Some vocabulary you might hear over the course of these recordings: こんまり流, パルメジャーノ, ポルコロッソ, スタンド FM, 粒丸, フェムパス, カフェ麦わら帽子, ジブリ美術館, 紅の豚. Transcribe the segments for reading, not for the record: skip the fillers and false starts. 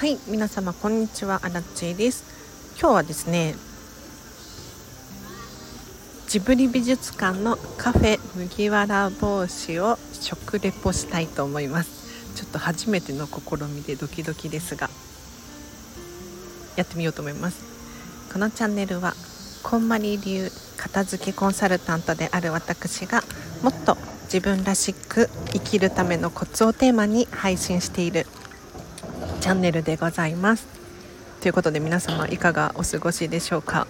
はい、皆様こんにちは、アラッチーです。今日はですね、ジブリ美術館のカフェ麦わら帽子を食レポしたいと思います。ちょっと初めての試みでドキドキですが、やってみようと思います。このチャンネルはこんまり流片付けコンサルタントである私がもっと自分らしく生きるためのコツをテーマに配信しているチャンネルでございます。ということで皆様いかがお過ごしでしょうか。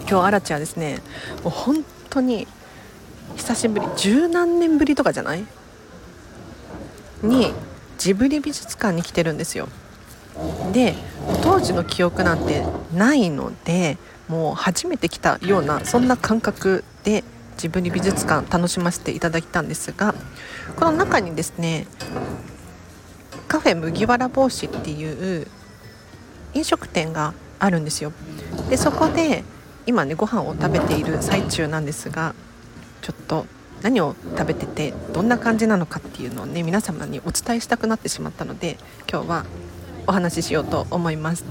今日アラチはですね、もう本当に久しぶり、十何年ぶりとかじゃないにジブリ美術館に来てるんですよ。で、当時の記憶なんてないので、もう初めて来たようなそんな感覚でジブリ美術館楽しませていただいたんですが、この中にですねカフェ麦わら帽子っていう飲食店があるんですよ。でそこで今ねご飯を食べている最中なんですが、ちょっと何を食べててどんな感じなのかっていうのをね皆様にお伝えしたくなってしまったので、今日はお話ししようと思います。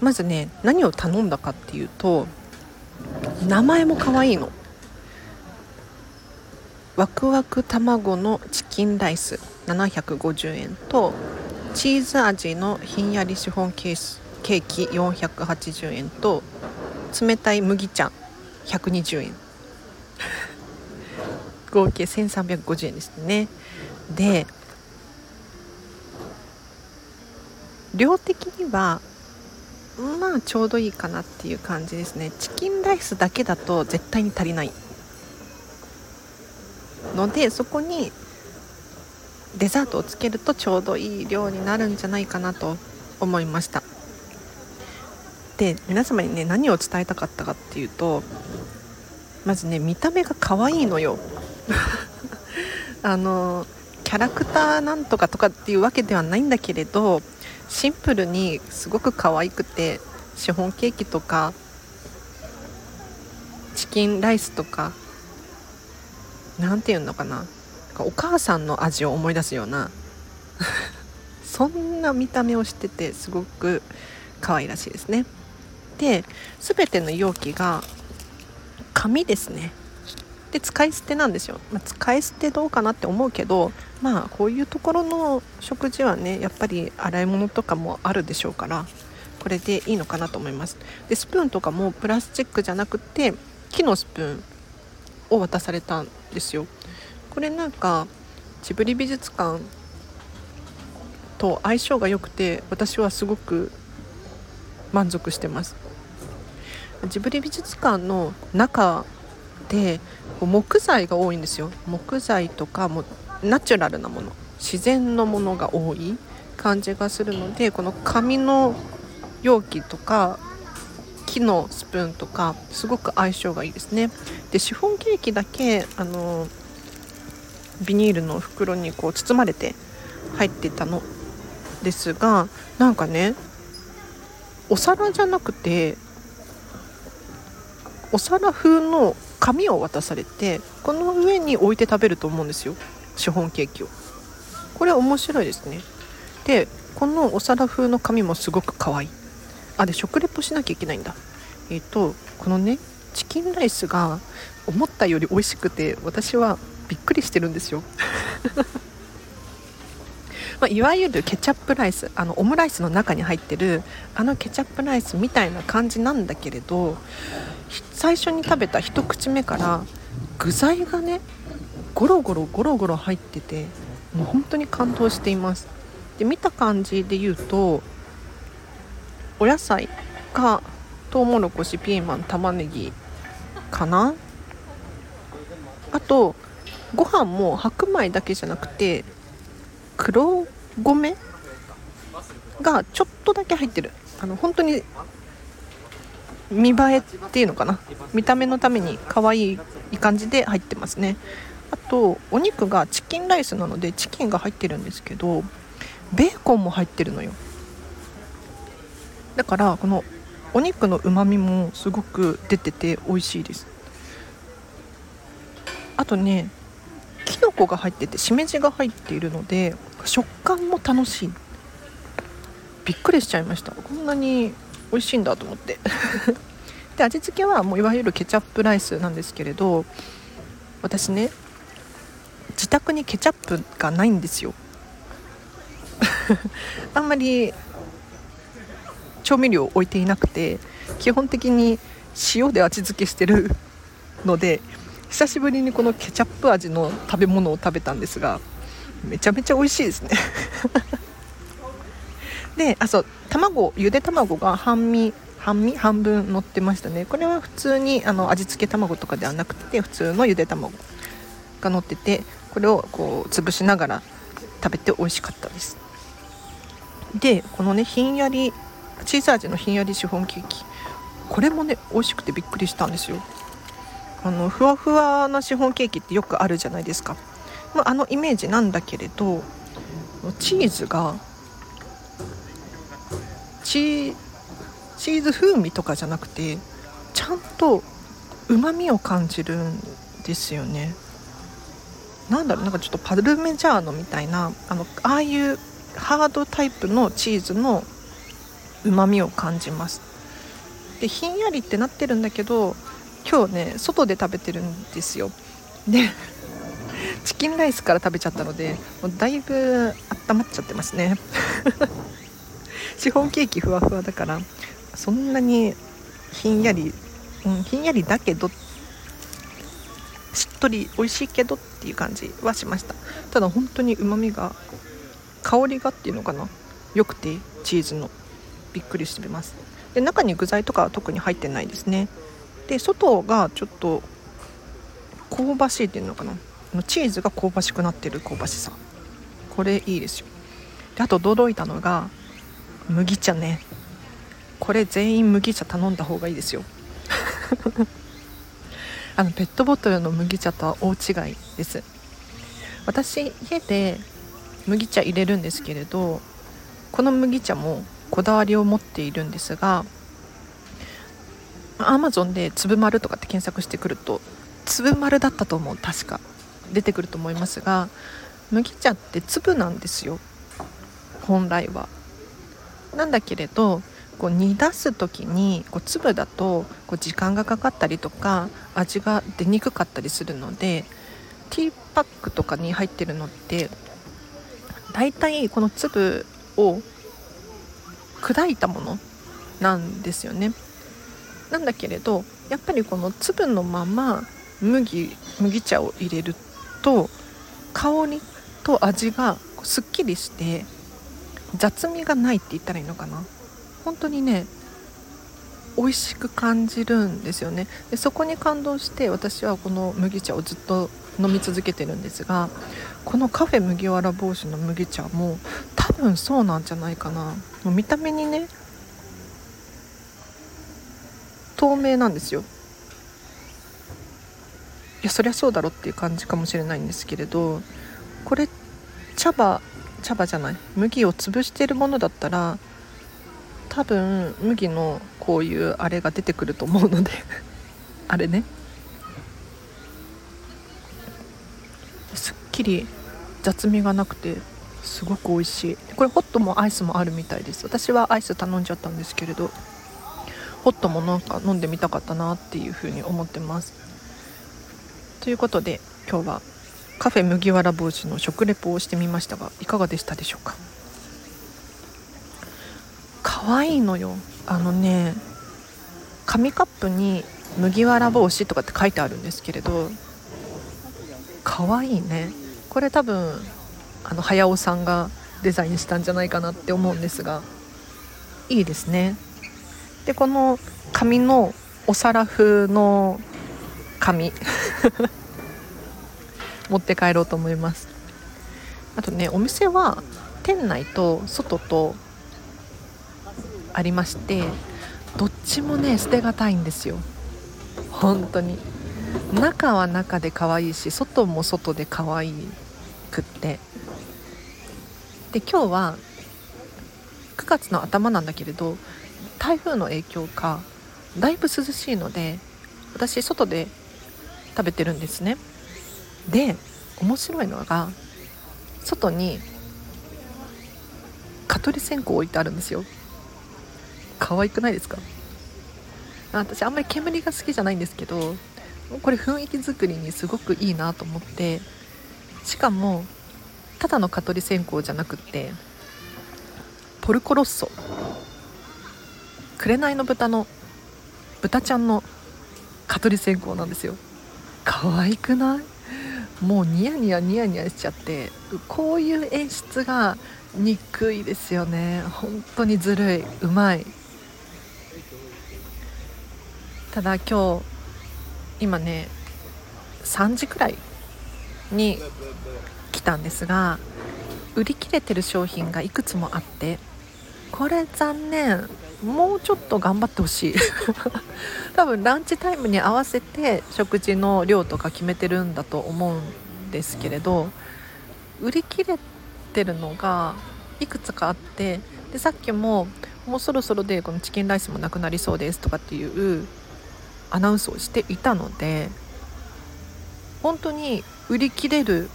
まずね何を頼んだかっていうと、名前も可愛いの。ワクワク卵のチキンライス750円とチーズ味のひんやりシフォンケーキ480円と冷たい麦茶120円合計1350円ですね。で量的にはまあちょうどいいかなっていう感じですね。チキンライスだけだと絶対に足りないので、そこにデザートをつけるとちょうどいい量になるんじゃないかなと思いました。で皆様にね何を伝えたかったかっていうと、まずね見た目が可愛いのよキャラクターなんとかとかっていうわけではないんだけれど、シンプルにすごく可愛くて、シフォンケーキとかチキンライスとかなんていうのかな、お母さんの味を思い出すようなそんな見た目をしててすごく可愛らしいですね。で、すべての容器が紙ですね。で、使い捨てなんですよ。まあ、使い捨てどうかなって思うけど、まあこういうところの食事はねやっぱり洗い物とかもあるでしょうから、これでいいのかなと思います。で、スプーンとかもプラスチックじゃなくて木のスプーンを渡されたんですよ。これなんかジブリ美術館と相性が良くて私はすごく満足してます。ジブリ美術館の中で木材が多いんですよ。木材とかもナチュラルなもの、自然のものが多い感じがするので、この紙の容器とか木のスプーンとかすごく相性がいいですね。で、シフォンケーキだけビニールの袋にこう包まれて入ってたのですが、なんかねお皿じゃなくてお皿風の紙を渡されて、この上に置いて食べると思うんですよ、シフォンケーキを。これ面白いですね。で、このお皿風の紙もすごく可愛い。あ、で食レポしなきゃいけないんだ。このねチキンライスが思ったより美味しくて私はびっくりしてるんですよ、まあ、いわゆるケチャップライス、オムライスの中に入ってるあのケチャップライスみたいな感じなんだけれど、最初に食べた一口目から具材がねゴロゴロ入ってて、もう本当に感動しています。で、見た感じで言うとお野菜がトウモロコシ、ピーマン、玉ねぎかな。あとご飯も白米だけじゃなくて黒米がちょっとだけ入ってる。本当に見栄えっていうのかな、見た目のために可愛い感じで入ってますね。あとお肉がチキンライスなのでチキンが入ってるんですけど、ベーコンも入ってるのよ。だからこのお肉のうまみもすごく出てて美味しいです。あとねきのこが入っててしめじが入っているので食感も楽しい。びっくりしちゃいました。こんなに美味しいんだと思ってで味付けはもういわゆるケチャップライスなんですけれど、私ね自宅にケチャップがないんですよあんまり調味料を置いていなくて、基本的に塩で味付けしてるので、久しぶりにこのケチャップ味の食べ物を食べたんですが、めちゃめちゃ美味しいですねで、あ、そう、卵、ゆで卵が半分乗ってましたね。これは普通に味付け卵とかではなくて普通のゆで卵が乗ってて、これをこう潰しながら食べて美味しかったです。で、このねひんやりチーズ味のひんやりシフォンケーキ、これもね美味しくてびっくりしたんですよ。ふわふわなシフォンケーキってよくあるじゃないですか、まあ、あのイメージなんだけれど、チーズ風味とかじゃなくて、ちゃんとうまみを感じるんですよね。なんだろう、なんかちょっとパルメジャーノみたいなああいうハードタイプのチーズのうまみを感じます。で、ひんやりってなってるんだけど、今日ね外で食べてるんですよ。でチキンライスから食べちゃったので、もうだいぶ温まっちゃってますねシフォンケーキふわふわだからそんなにひんやり、ひんやりだけどしっとり美味しいけどっていう感じはしました。ただ本当にうまみが、香りがっていうのかな、よくてチーズのびっくりしてます。で、中に具材とかは特に入ってないですね。で、外がちょっと香ばしいっていうのかな、チーズが香ばしくなってる香ばしさ、これいいですよ。で、あと驚いたのが麦茶ね。これ全員麦茶頼んだ方がいいですよペットボトルの麦茶とは大違いです。私家で麦茶入れるんですけれど、この麦茶もこだわりを持っているんですが、 Amazon で粒丸とかって検索してくると、粒丸だったと思う、確か出てくると思いますが、麦茶って粒なんですよ本来は。なんだけれど、こう煮出す時に粒だと時間がかかったりとか味が出にくかったりするので、ティーパックとかに入ってるのってだいたいこの粒を砕いたものなんですよね。なんだけれど、やっぱりこの粒のまま麦茶を入れると香りと味がすっきりして、雑味がないって言ったらいいのかな、本当にね美味しく感じるんですよね。で、そこに感動して私はこの麦茶をずっと飲み続けてるんですが、このカフェ麦わら帽子の麦茶も多分そうなんじゃないかな。もう見た目にね透明なんですよ。いや、そりゃそうだろっていう感じかもしれないんですけれど、これ茶葉じゃない、麦を潰しているものだったら多分麦のこういうあれが出てくると思うのであれね、すっきり雑味がなくてすごく美味しい。これホットもアイスもあるみたいです。私はアイス頼んじゃったんですけれど、ホットもなんか飲んでみたかったなっていうふうに思ってます。ということで、今日はカフェ麦わら帽子の食レポをしてみましたが、いかがでしたでしょうか。可愛いのよ。紙カップに麦わら帽子とかって書いてあるんですけれど、可愛いね。これ多分早尾さんがデザインしたんじゃないかなって思うんですが、いいですね。で、この紙のお皿風の紙持って帰ろうと思います。あとね、お店は店内と外とありまして、どっちもね捨てがたいんですよ本当に。中は中で可愛いし、外も外で可愛くって。で、今日は9月の頭なんだけれど、台風の影響かだいぶ涼しいので、私外で食べてるんですね。で、面白いのが、外に蚊取り線香置いてあるんですよ。可愛くないですか？私あんまり煙が好きじゃないんですけど、これ雰囲気作りにすごくいいなと思って、しかもただの蚊取り線香じゃなくてポルコロッソ、紅の豚の豚ちゃんの蚊取り線香なんですよ。可愛くない？もうニヤニヤしちゃって、こういう演出が憎いですよね。本当にずるい、うまい。ただ今ね3時くらいに来たんですが、売り切れてる商品がいくつもあって、これ残念。もうちょっと頑張ってほしい多分ランチタイムに合わせて食事の量とか決めてるんだと思うんですけれど、売り切れてるのがいくつかあって、でさっきもうそろそろでこのチキンライスもなくなりそうですとかっていうアナウンスをしていたので、本当に売り切れる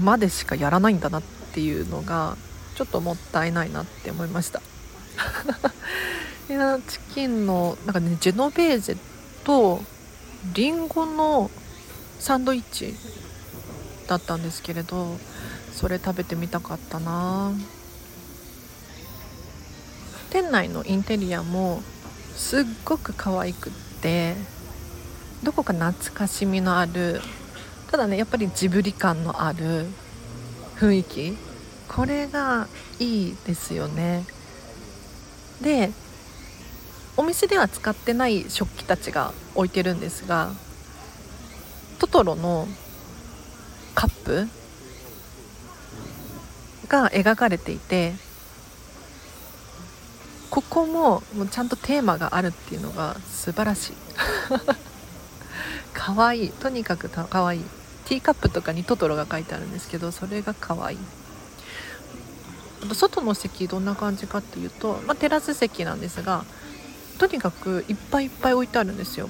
までしかやらないんだなっていうのがちょっともったいないなって思いましたいや、チキンのなんかね、ジェノベーゼとリンゴのサンドイッチだったんですけれど、それ食べてみたかったな。店内のインテリアもすっごく可愛くって、どこか懐かしみのある、ただねやっぱりジブリ感のある雰囲気、これがいいですよね。でお店では使ってない食器たちが置いてるんですが、トトロのカップが描かれていて、ここもちゃんとテーマがあるっていうのが素晴らしいかわいい、とにかくかわいい。ティーカップとかにトトロが書いてあるんですけど、それがかわいい。外の席どんな感じかっていうと、テラス席なんですが、とにかくいっぱいいっぱい置いてあるんですよ。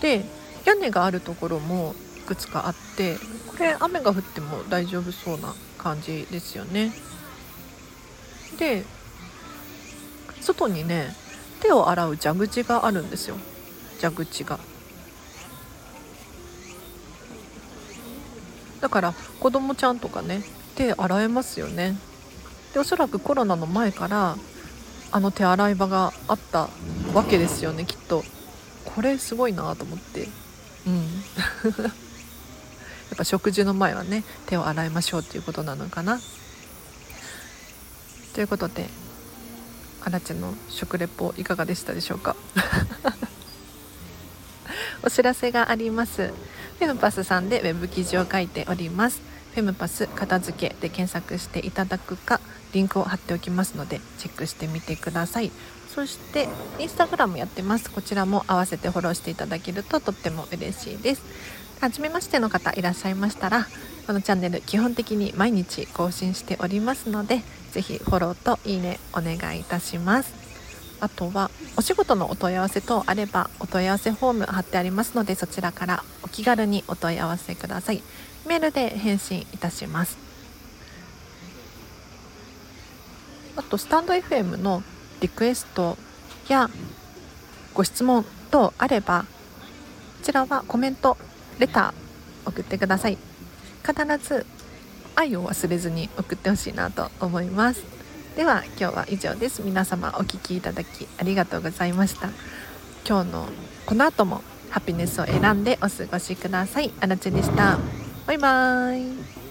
で屋根があるところもいくつかあって、これ雨が降っても大丈夫そうな感じですよね。で外にね、手を洗う蛇口があるんですよ。蛇口がだから子供ちゃんとかね手洗えますよね。でおそらくコロナの前からあの手洗い場があったわけですよね、きっと。これすごいなと思って、やっぱ食事の前はね手を洗いましょうっていうことなのかな。ということであらちの食レポいかがでしたでしょうかお知らせがあります。フェムパスさんでウェブ記事を書いております。フェムパス片付けで検索していただくか、リンクを貼っておきますのでチェックしてみてください。そしてインスタグラムやってます。こちらも合わせてフォローしていただけるととっても嬉しいです。初めましての方いらっしゃいましたら、このチャンネル基本的に毎日更新しておりますので、ぜひフォローといいねお願いいたします。あとはお仕事のお問い合わせ等あれば、お問い合わせフォーム貼ってありますので、そちらからお気軽にお問い合わせください。メールで返信いたします。あとスタンド FM のリクエストやご質問等あれば、こちらはコメントレター送ってください。必ず愛を忘れずに送ってほしいなと思います。では今日は以上です。皆様お聞きいただきありがとうございました。今日のこの後もハピネスを選んでお過ごしください。あらちでした。バイバーイ。